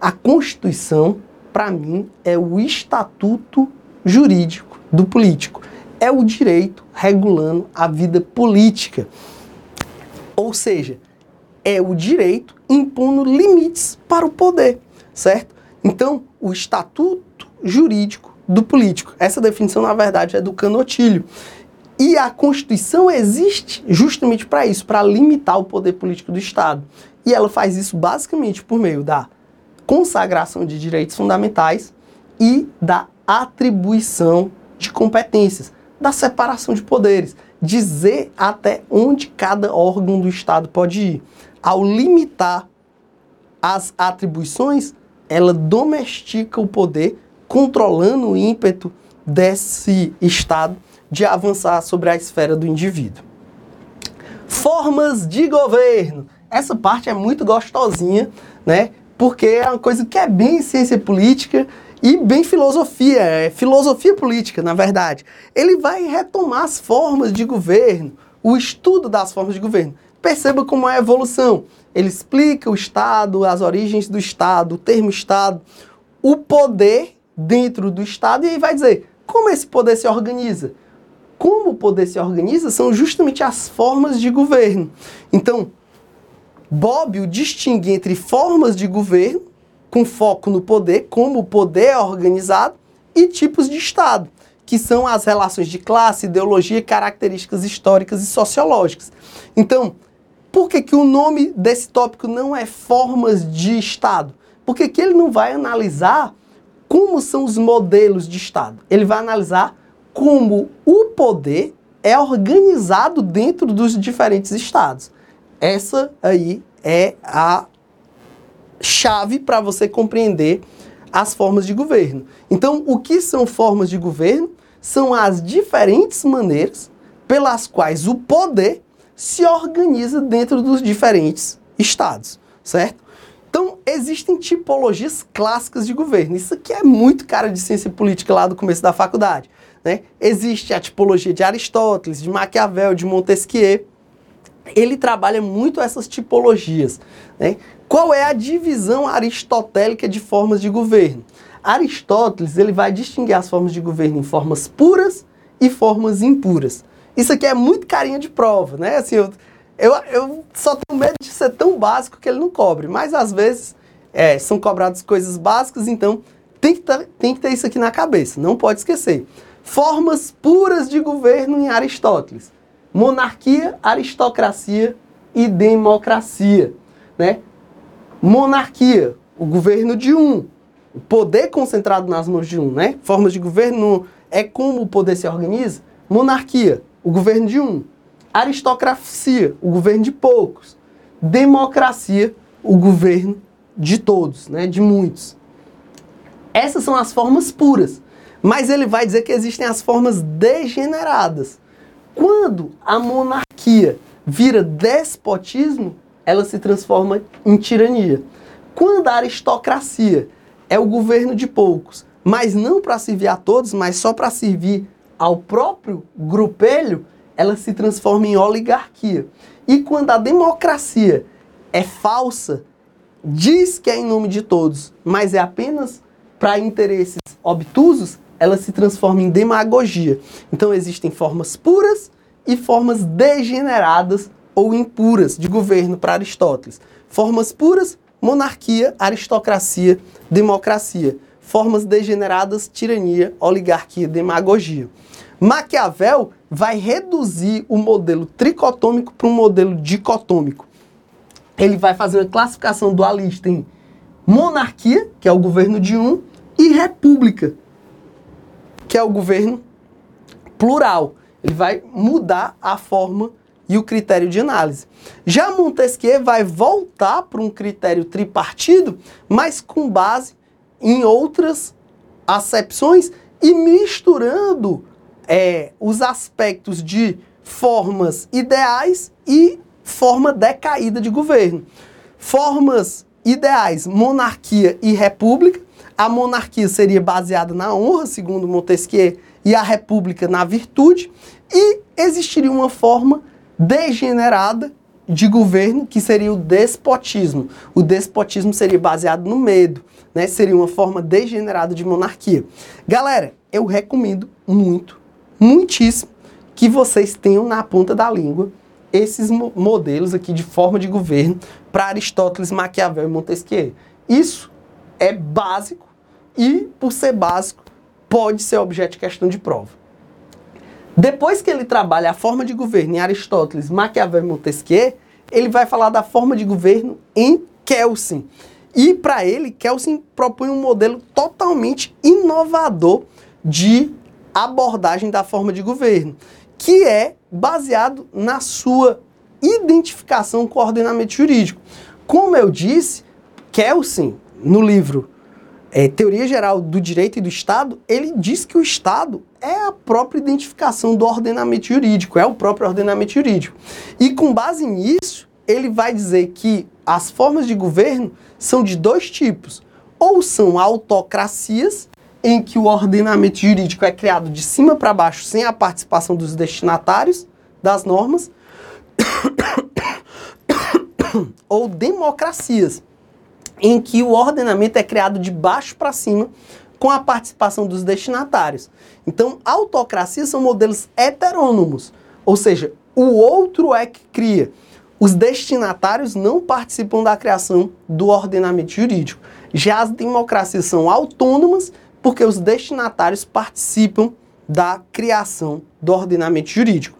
A Constituição, para mim, é o estatuto jurídico do político. É o direito regulando a vida política. Ou seja, é o direito impondo limites para o poder, certo? Então, o estatuto jurídico do político. Essa definição, na verdade, é do Canotilho. E a Constituição existe justamente para isso, para limitar o poder político do Estado. E ela faz isso basicamente por meio da consagração de direitos fundamentais e da atribuição de competências, da separação de poderes, dizer até onde cada órgão do Estado pode ir. Ao limitar as atribuições, ela domestica o poder, controlando o ímpeto desse Estado de avançar sobre a esfera do indivíduo. Formas de governo. Essa parte é muito gostosinha, né? Porque é uma coisa que é bem ciência política e bem filosofia, é filosofia política, na verdade. Ele vai retomar as formas de governo, o estudo das formas de governo. Perceba como é a evolução. Ele explica o Estado, as origens do Estado, o termo Estado, o poder dentro do Estado, e aí vai dizer como esse poder se organiza. Como o poder se organiza são justamente as formas de governo. Então, Bobbio distingue entre formas de governo, com foco no poder, como o poder é organizado, e tipos de Estado, que são as relações de classe, ideologia, características históricas e sociológicas. Então, por que o nome desse tópico não é formas de Estado? Porque que ele não vai analisar como são os modelos de Estado. Ele vai analisar como o poder é organizado dentro dos diferentes Estados. Essa aí é a chave para você compreender as formas de governo. Então, o que são formas de governo? São as diferentes maneiras pelas quais o poder se organiza dentro dos diferentes Estados, certo? Então, existem tipologias clássicas de governo. Isso aqui é muito cara de ciência política lá do começo da faculdade, né? Existe a tipologia de Aristóteles, de Maquiavel, de Montesquieu. Ele trabalha muito essas tipologias, né? Qual é a divisão aristotélica de formas de governo? Aristóteles, ele vai distinguir as formas de governo em formas puras e formas impuras. Isso aqui é muito carinha de prova, né? Assim, Eu só tenho medo de ser tão básico que ele não cobre, mas às vezes são cobradas coisas básicas, então tem que ter isso aqui na cabeça, não pode esquecer. Formas puras de governo em Aristóteles. Monarquia, aristocracia e democracia, né? Monarquia, o governo de um, o poder concentrado nas mãos de um, né? Formas de governo é como o poder se organiza. Monarquia, o governo de um. Aristocracia, o governo de poucos. Democracia, o governo de todos, né? De muitos. Essas são as formas puras. Mas ele vai dizer que existem as formas degeneradas. Quando a monarquia vira despotismo, ela se transforma em tirania. Quando a aristocracia é o governo de poucos, mas não para servir a todos, mas só para servir ao próprio grupelho, ela se transforma em oligarquia. E quando a democracia é falsa, diz que é em nome de todos, mas é apenas para interesses obtusos, ela se transforma em demagogia. Então existem formas puras e formas degeneradas ou impuras de governo para Aristóteles. Formas puras, monarquia, aristocracia, democracia. Formas degeneradas, tirania, oligarquia, demagogia. Maquiavel vai reduzir o modelo tricotômico para um modelo dicotômico. Ele vai fazer uma classificação dualista em monarquia, que é o governo de um, e república, que é o governo plural. Ele vai mudar a forma e o critério de análise. Já Montesquieu vai voltar para um critério tripartido, mas com base em outras acepções e misturando os aspectos de formas ideais e forma decaída de governo. Formas ideais, monarquia e república. A monarquia seria baseada na honra, segundo Montesquieu, e a república na virtude. E existiria uma forma degenerada de governo, que seria o despotismo. O despotismo seria baseado no medo, né? Seria uma forma degenerada de monarquia. Galera, eu recomendo muito, muitíssimo, que vocês tenham na ponta da língua esses modelos aqui de forma de governo para Aristóteles, Maquiavel e Montesquieu. Isso é básico e, por ser básico, pode ser objeto de questão de prova. Depois que ele trabalha a forma de governo em Aristóteles, Maquiavel e Montesquieu, ele vai falar da forma de governo em Kelsen. E para ele, Kelsen propõe um modelo totalmente inovador de abordagem da forma de governo, que é baseado na sua identificação com o ordenamento jurídico. Como eu disse, Kelsen, no livro Teoria Geral do Direito e do Estado, ele diz que o Estado é a própria identificação do ordenamento jurídico, é o próprio ordenamento jurídico. E com base nisso, ele vai dizer que as formas de governo são de dois tipos. Ou são autocracias, em que o ordenamento jurídico é criado de cima para baixo, sem a participação dos destinatários das normas, ou democracias, em que o ordenamento é criado de baixo para cima, com a participação dos destinatários. Então, autocracias são modelos heterônomos, ou seja, o outro é que cria. Os destinatários não participam da criação do ordenamento jurídico. Já as democracias são autônomas, porque os destinatários participam da criação do ordenamento jurídico.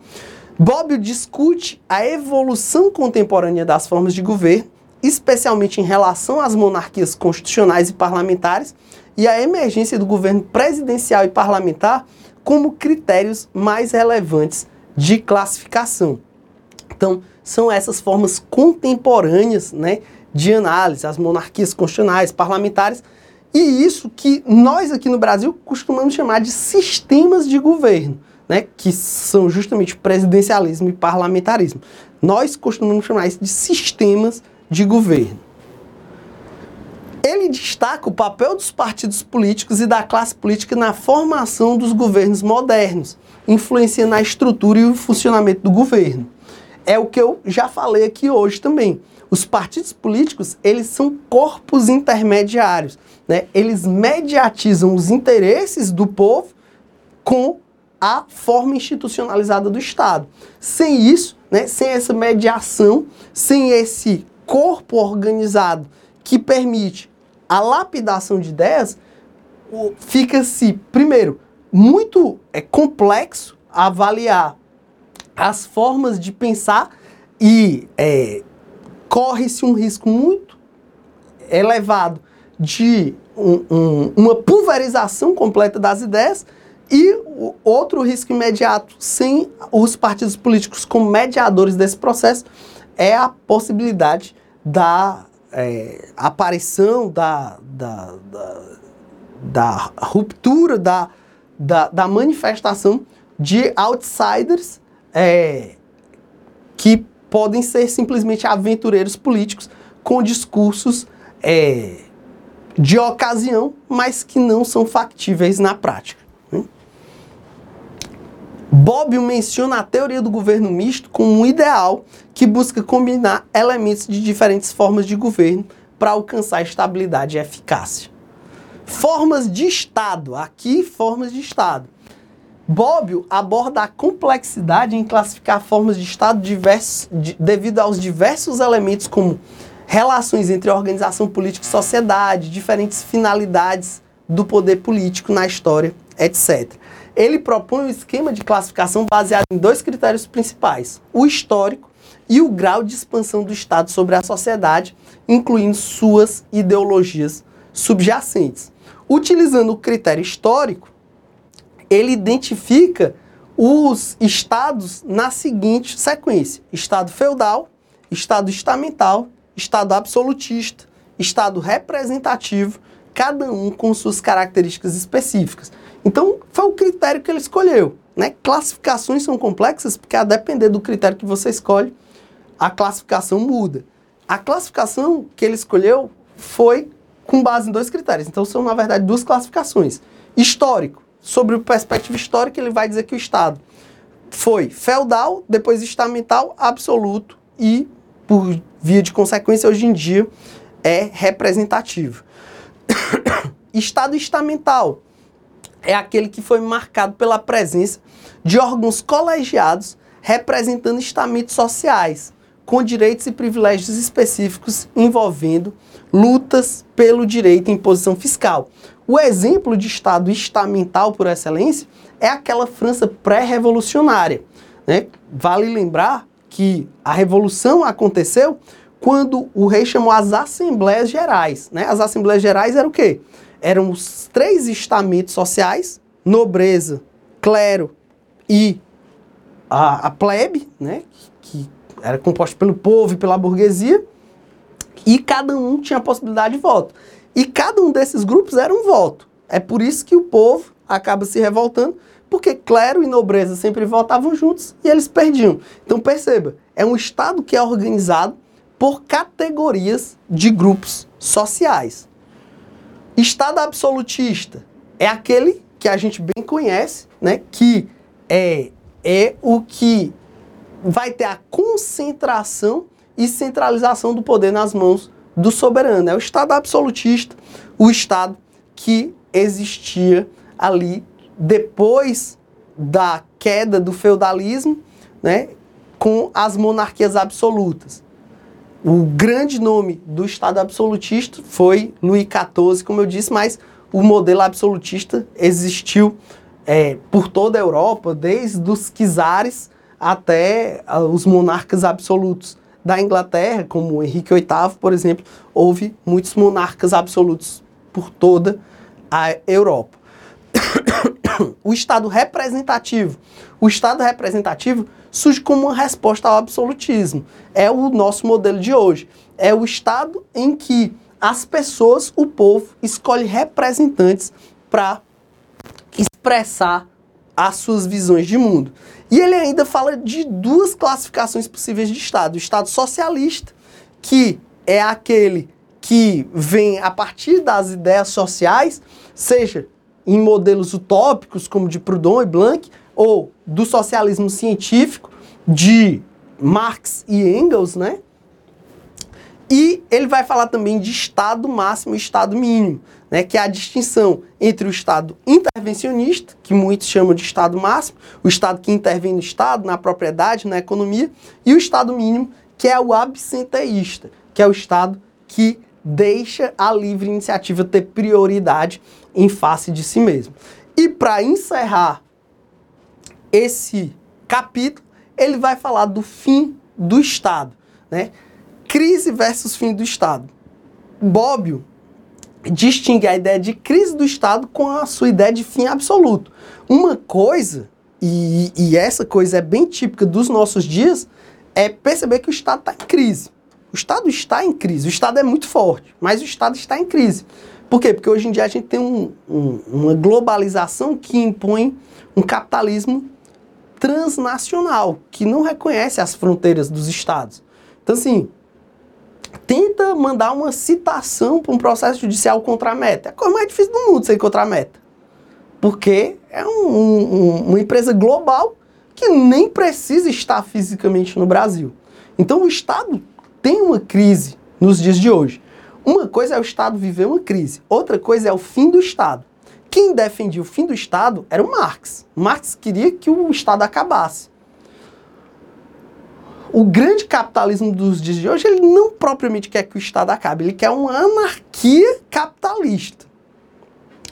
Bobbio discute a evolução contemporânea das formas de governo, especialmente em relação às monarquias constitucionais e parlamentares, e a emergência do governo presidencial e parlamentar como critérios mais relevantes de classificação. Então, são essas formas contemporâneas, né, de análise, as monarquias constitucionais, parlamentares, e isso que nós aqui no Brasil costumamos chamar de sistemas de governo, né, que são justamente presidencialismo e parlamentarismo. Nós costumamos chamar isso de sistemas de governo. Ele destaca o papel dos partidos políticos e da classe política na formação dos governos modernos, influenciando a estrutura e o funcionamento do governo. É o que eu já falei aqui hoje também. Os partidos políticos, eles são corpos intermediários, né? Eles mediatizam os interesses do povo com a forma institucionalizada do Estado. Sem isso, né? Sem essa mediação, sem esse corpo organizado que permite a lapidação de ideias, fica-se, primeiro, muito complexo avaliar as formas de pensar e corre-se um risco muito elevado de uma pulverização completa das ideias. E outro risco imediato, sem os partidos políticos como mediadores desse processo, é a possibilidade da aparição, da ruptura, da manifestação de outsiders que podem ser simplesmente aventureiros políticos com discursos de ocasião, mas que não são factíveis na prática. Bobbio menciona a teoria do governo misto como um ideal que busca combinar elementos de diferentes formas de governo para alcançar estabilidade e eficácia. Formas de Estado. Aqui, formas de Estado. Bobbio aborda a complexidade em classificar formas de Estado devido aos diversos elementos como relações entre organização política e sociedade, diferentes finalidades do poder político na história, etc. Ele propõe um esquema de classificação baseado em dois critérios principais, o histórico e o grau de expansão do Estado sobre a sociedade, incluindo suas ideologias subjacentes. Utilizando o critério histórico, ele identifica os Estados na seguinte sequência: Estado feudal, Estado estamental, Estado absolutista, Estado representativo, cada um com suas características específicas. Então, foi o critério que ele escolheu, né? Classificações são complexas porque, a depender do critério que você escolhe, a classificação muda. A classificação que ele escolheu foi com base em dois critérios. Então, são, na verdade, duas classificações. Histórico. Sobre a perspectiva histórica, ele vai dizer que o Estado foi feudal, depois estamental, absoluto e, por via de consequência, hoje em dia, é representativo. Estado estamental é aquele que foi marcado pela presença de órgãos colegiados representando estamentos sociais, com direitos e privilégios específicos envolvendo lutas pelo direito à imposição fiscal. O exemplo de Estado estamental por excelência é aquela França pré-revolucionária, né? Vale lembrar que a Revolução aconteceu quando o rei chamou as Assembleias Gerais, né? As Assembleias Gerais eram o quê? Eram os três estamentos sociais, nobreza, clero e a plebe, né, que era composta pelo povo e pela burguesia, e cada um tinha a possibilidade de voto. E cada um desses grupos era um voto. É por isso que o povo acaba se revoltando, porque clero e nobreza sempre votavam juntos e eles perdiam. Então perceba, é um Estado que é organizado por categorias de grupos sociais. Estado absolutista é aquele que a gente bem conhece, né? Que é o que vai ter a concentração e centralização do poder nas mãos do soberano. É o Estado absolutista, o Estado que existia ali depois da queda do feudalismo, né? Com as monarquias absolutas. O grande nome do Estado absolutista foi Luís XIV, como eu disse, mas o modelo absolutista existiu por toda a Europa, desde os czares até os monarcas absolutos da Inglaterra, como Henrique VIII, por exemplo. Houve muitos monarcas absolutos por toda a Europa. O Estado representativo. O Estado representativo surge como uma resposta ao absolutismo. É o nosso modelo de hoje. É o Estado em que as pessoas, o povo, escolhe representantes para expressar as suas visões de mundo. E ele ainda fala de duas classificações possíveis de Estado. O Estado socialista, que é aquele que vem a partir das ideias sociais, seja em modelos utópicos, como de Proudhon e Blanc, ou do socialismo científico, de Marx e Engels, né? E ele vai falar também de Estado máximo e Estado mínimo, né, que é a distinção entre o Estado intervencionista, que muitos chamam de Estado máximo, o Estado que intervém no Estado, na propriedade, na economia, e o Estado mínimo, que é o absenteísta, que é o Estado que deixa a livre iniciativa ter prioridade em face de si mesmo. E para encerrar esse capítulo, ele vai falar do fim do Estado, né? Crise versus fim do Estado. Bobbio distingue a ideia de crise do Estado com a sua ideia de fim absoluto. Uma coisa, e essa coisa é bem típica dos nossos dias, é perceber que o Estado está em crise. O Estado está em crise, o Estado é muito forte, mas o Estado está em crise. Por quê? Porque hoje em dia a gente tem uma globalização que impõe um capitalismo transnacional, que não reconhece as fronteiras dos Estados. Então, assim, tenta mandar uma citação para um processo judicial contra a meta. É a coisa mais difícil do mundo, você encontrar a meta. Porque é uma empresa global que nem precisa estar fisicamente no Brasil. Então, o Estado tem uma crise nos dias de hoje. Uma coisa é o Estado viver uma crise, outra coisa é o fim do Estado. Quem defendia o fim do Estado era o Marx. Marx queria que o Estado acabasse. O grande capitalismo dos dias de hoje, ele não propriamente quer que o Estado acabe, ele quer uma anarquia capitalista.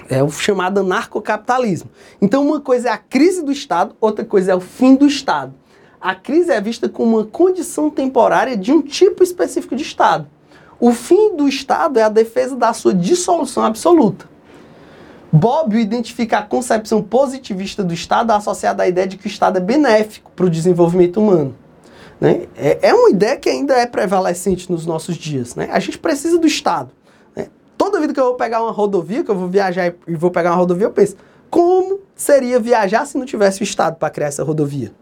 É o chamado anarcocapitalismo. Então, uma coisa é a crise do Estado, outra coisa é o fim do Estado. A crise é vista como uma condição temporária de um tipo específico de Estado. O fim do Estado é a defesa da sua dissolução absoluta. Bobbio identifica a concepção positivista do Estado associada à ideia de que o Estado é benéfico para o desenvolvimento humano. Né? É uma ideia que ainda é prevalecente nos nossos dias. Né? A gente precisa do Estado. Né? Toda vida que eu vou pegar uma rodovia, que eu vou viajar e vou pegar uma rodovia, eu penso, como seria viajar se não tivesse o Estado para criar essa rodovia?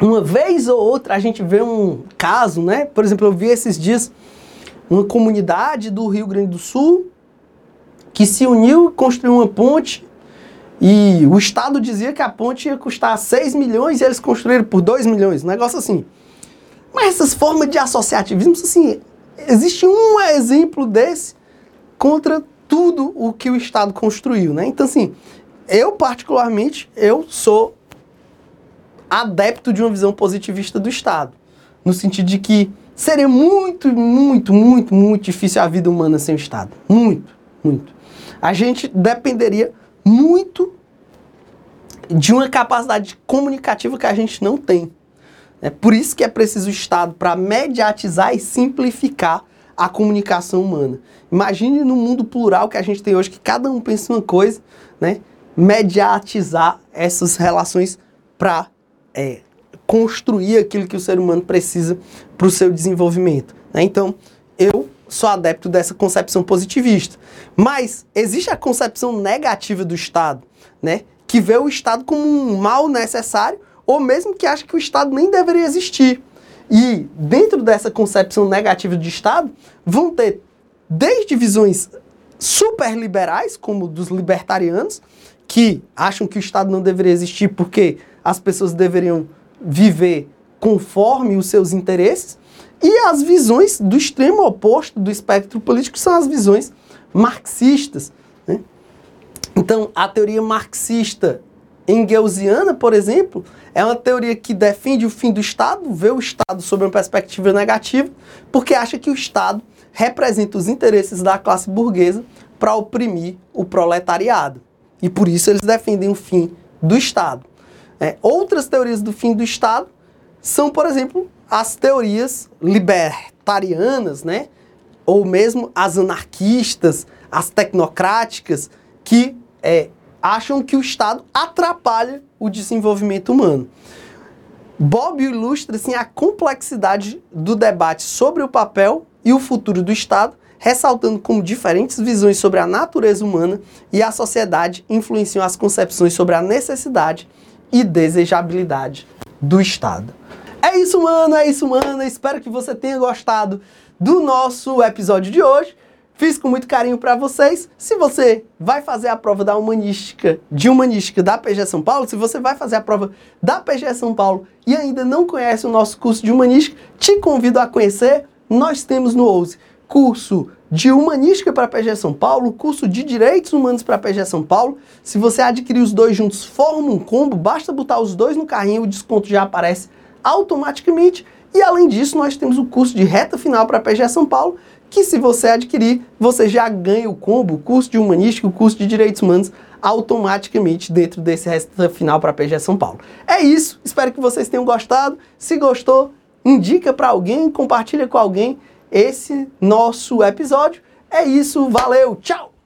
Uma vez ou outra a gente vê um caso, né? Por exemplo, eu vi esses dias uma comunidade do Rio Grande do Sul que se uniu e construiu uma ponte e o Estado dizia que a ponte ia custar 6 milhões e eles construíram por 2 milhões, um negócio assim. Mas essas formas de associativismo, assim, existe um exemplo desse contra tudo o que o Estado construiu, né? Então, assim, eu particularmente, eu sou adepto de uma visão positivista do Estado, no sentido de que seria muito difícil a vida humana sem o Estado. Muito. A gente dependeria muito de uma capacidade comunicativa que a gente não tem. É por isso que é preciso o Estado para mediatizar e simplificar a comunicação humana. Imagine no mundo plural que a gente tem hoje, que cada um pensa uma coisa, né? Mediatizar essas relações para construir aquilo que o ser humano precisa para o seu desenvolvimento. Né? Então, eu sou adepto dessa concepção positivista. Mas existe a concepção negativa do Estado, né? Que vê o Estado como um mal necessário, ou mesmo que acha que o Estado nem deveria existir. E dentro dessa concepção negativa de Estado, vão ter desde visões superliberais, como dos libertarianos, que acham que o Estado não deveria existir porque as pessoas deveriam viver conforme os seus interesses, e as visões do extremo oposto do espectro político são as visões marxistas. Né? Então, a teoria marxista engelsiana, por exemplo, é uma teoria que defende o fim do Estado, vê o Estado sob uma perspectiva negativa, porque acha que o Estado representa os interesses da classe burguesa para oprimir o proletariado. E por isso eles defendem o fim do Estado. Outras teorias do fim do Estado são, por exemplo, as teorias libertarianas, né? Ou mesmo as anarquistas, as tecnocráticas, que acham que o Estado atrapalha o desenvolvimento humano. Bobbio ilustra assim, a complexidade do debate sobre o papel e o futuro do Estado, ressaltando como diferentes visões sobre a natureza humana e a sociedade influenciam as concepções sobre a necessidade e desejabilidade do Estado. É isso, mano. Espero que você tenha gostado do nosso episódio de hoje. Fiz com muito carinho para vocês. Se você vai fazer a prova da Humanística da PGE São Paulo, se você vai fazer a prova da PGE São Paulo e ainda não conhece o nosso curso de Humanística, te convido a conhecer. Nós temos no OUSE curso de Humanística para PGE São Paulo, curso de Direitos Humanos para PGE São Paulo. Se você adquirir os dois juntos, forma um combo, basta botar os dois no carrinho, o desconto já aparece automaticamente. E além disso, nós temos o curso de Reta Final para PGE São Paulo, que se você adquirir, você já ganha o combo, o curso de Humanística, o curso de Direitos Humanos, automaticamente dentro desse Reta Final para a PGE São Paulo. É isso, espero que vocês tenham gostado. Se gostou, indica para alguém, compartilha com alguém esse nosso episódio. É isso, valeu, tchau!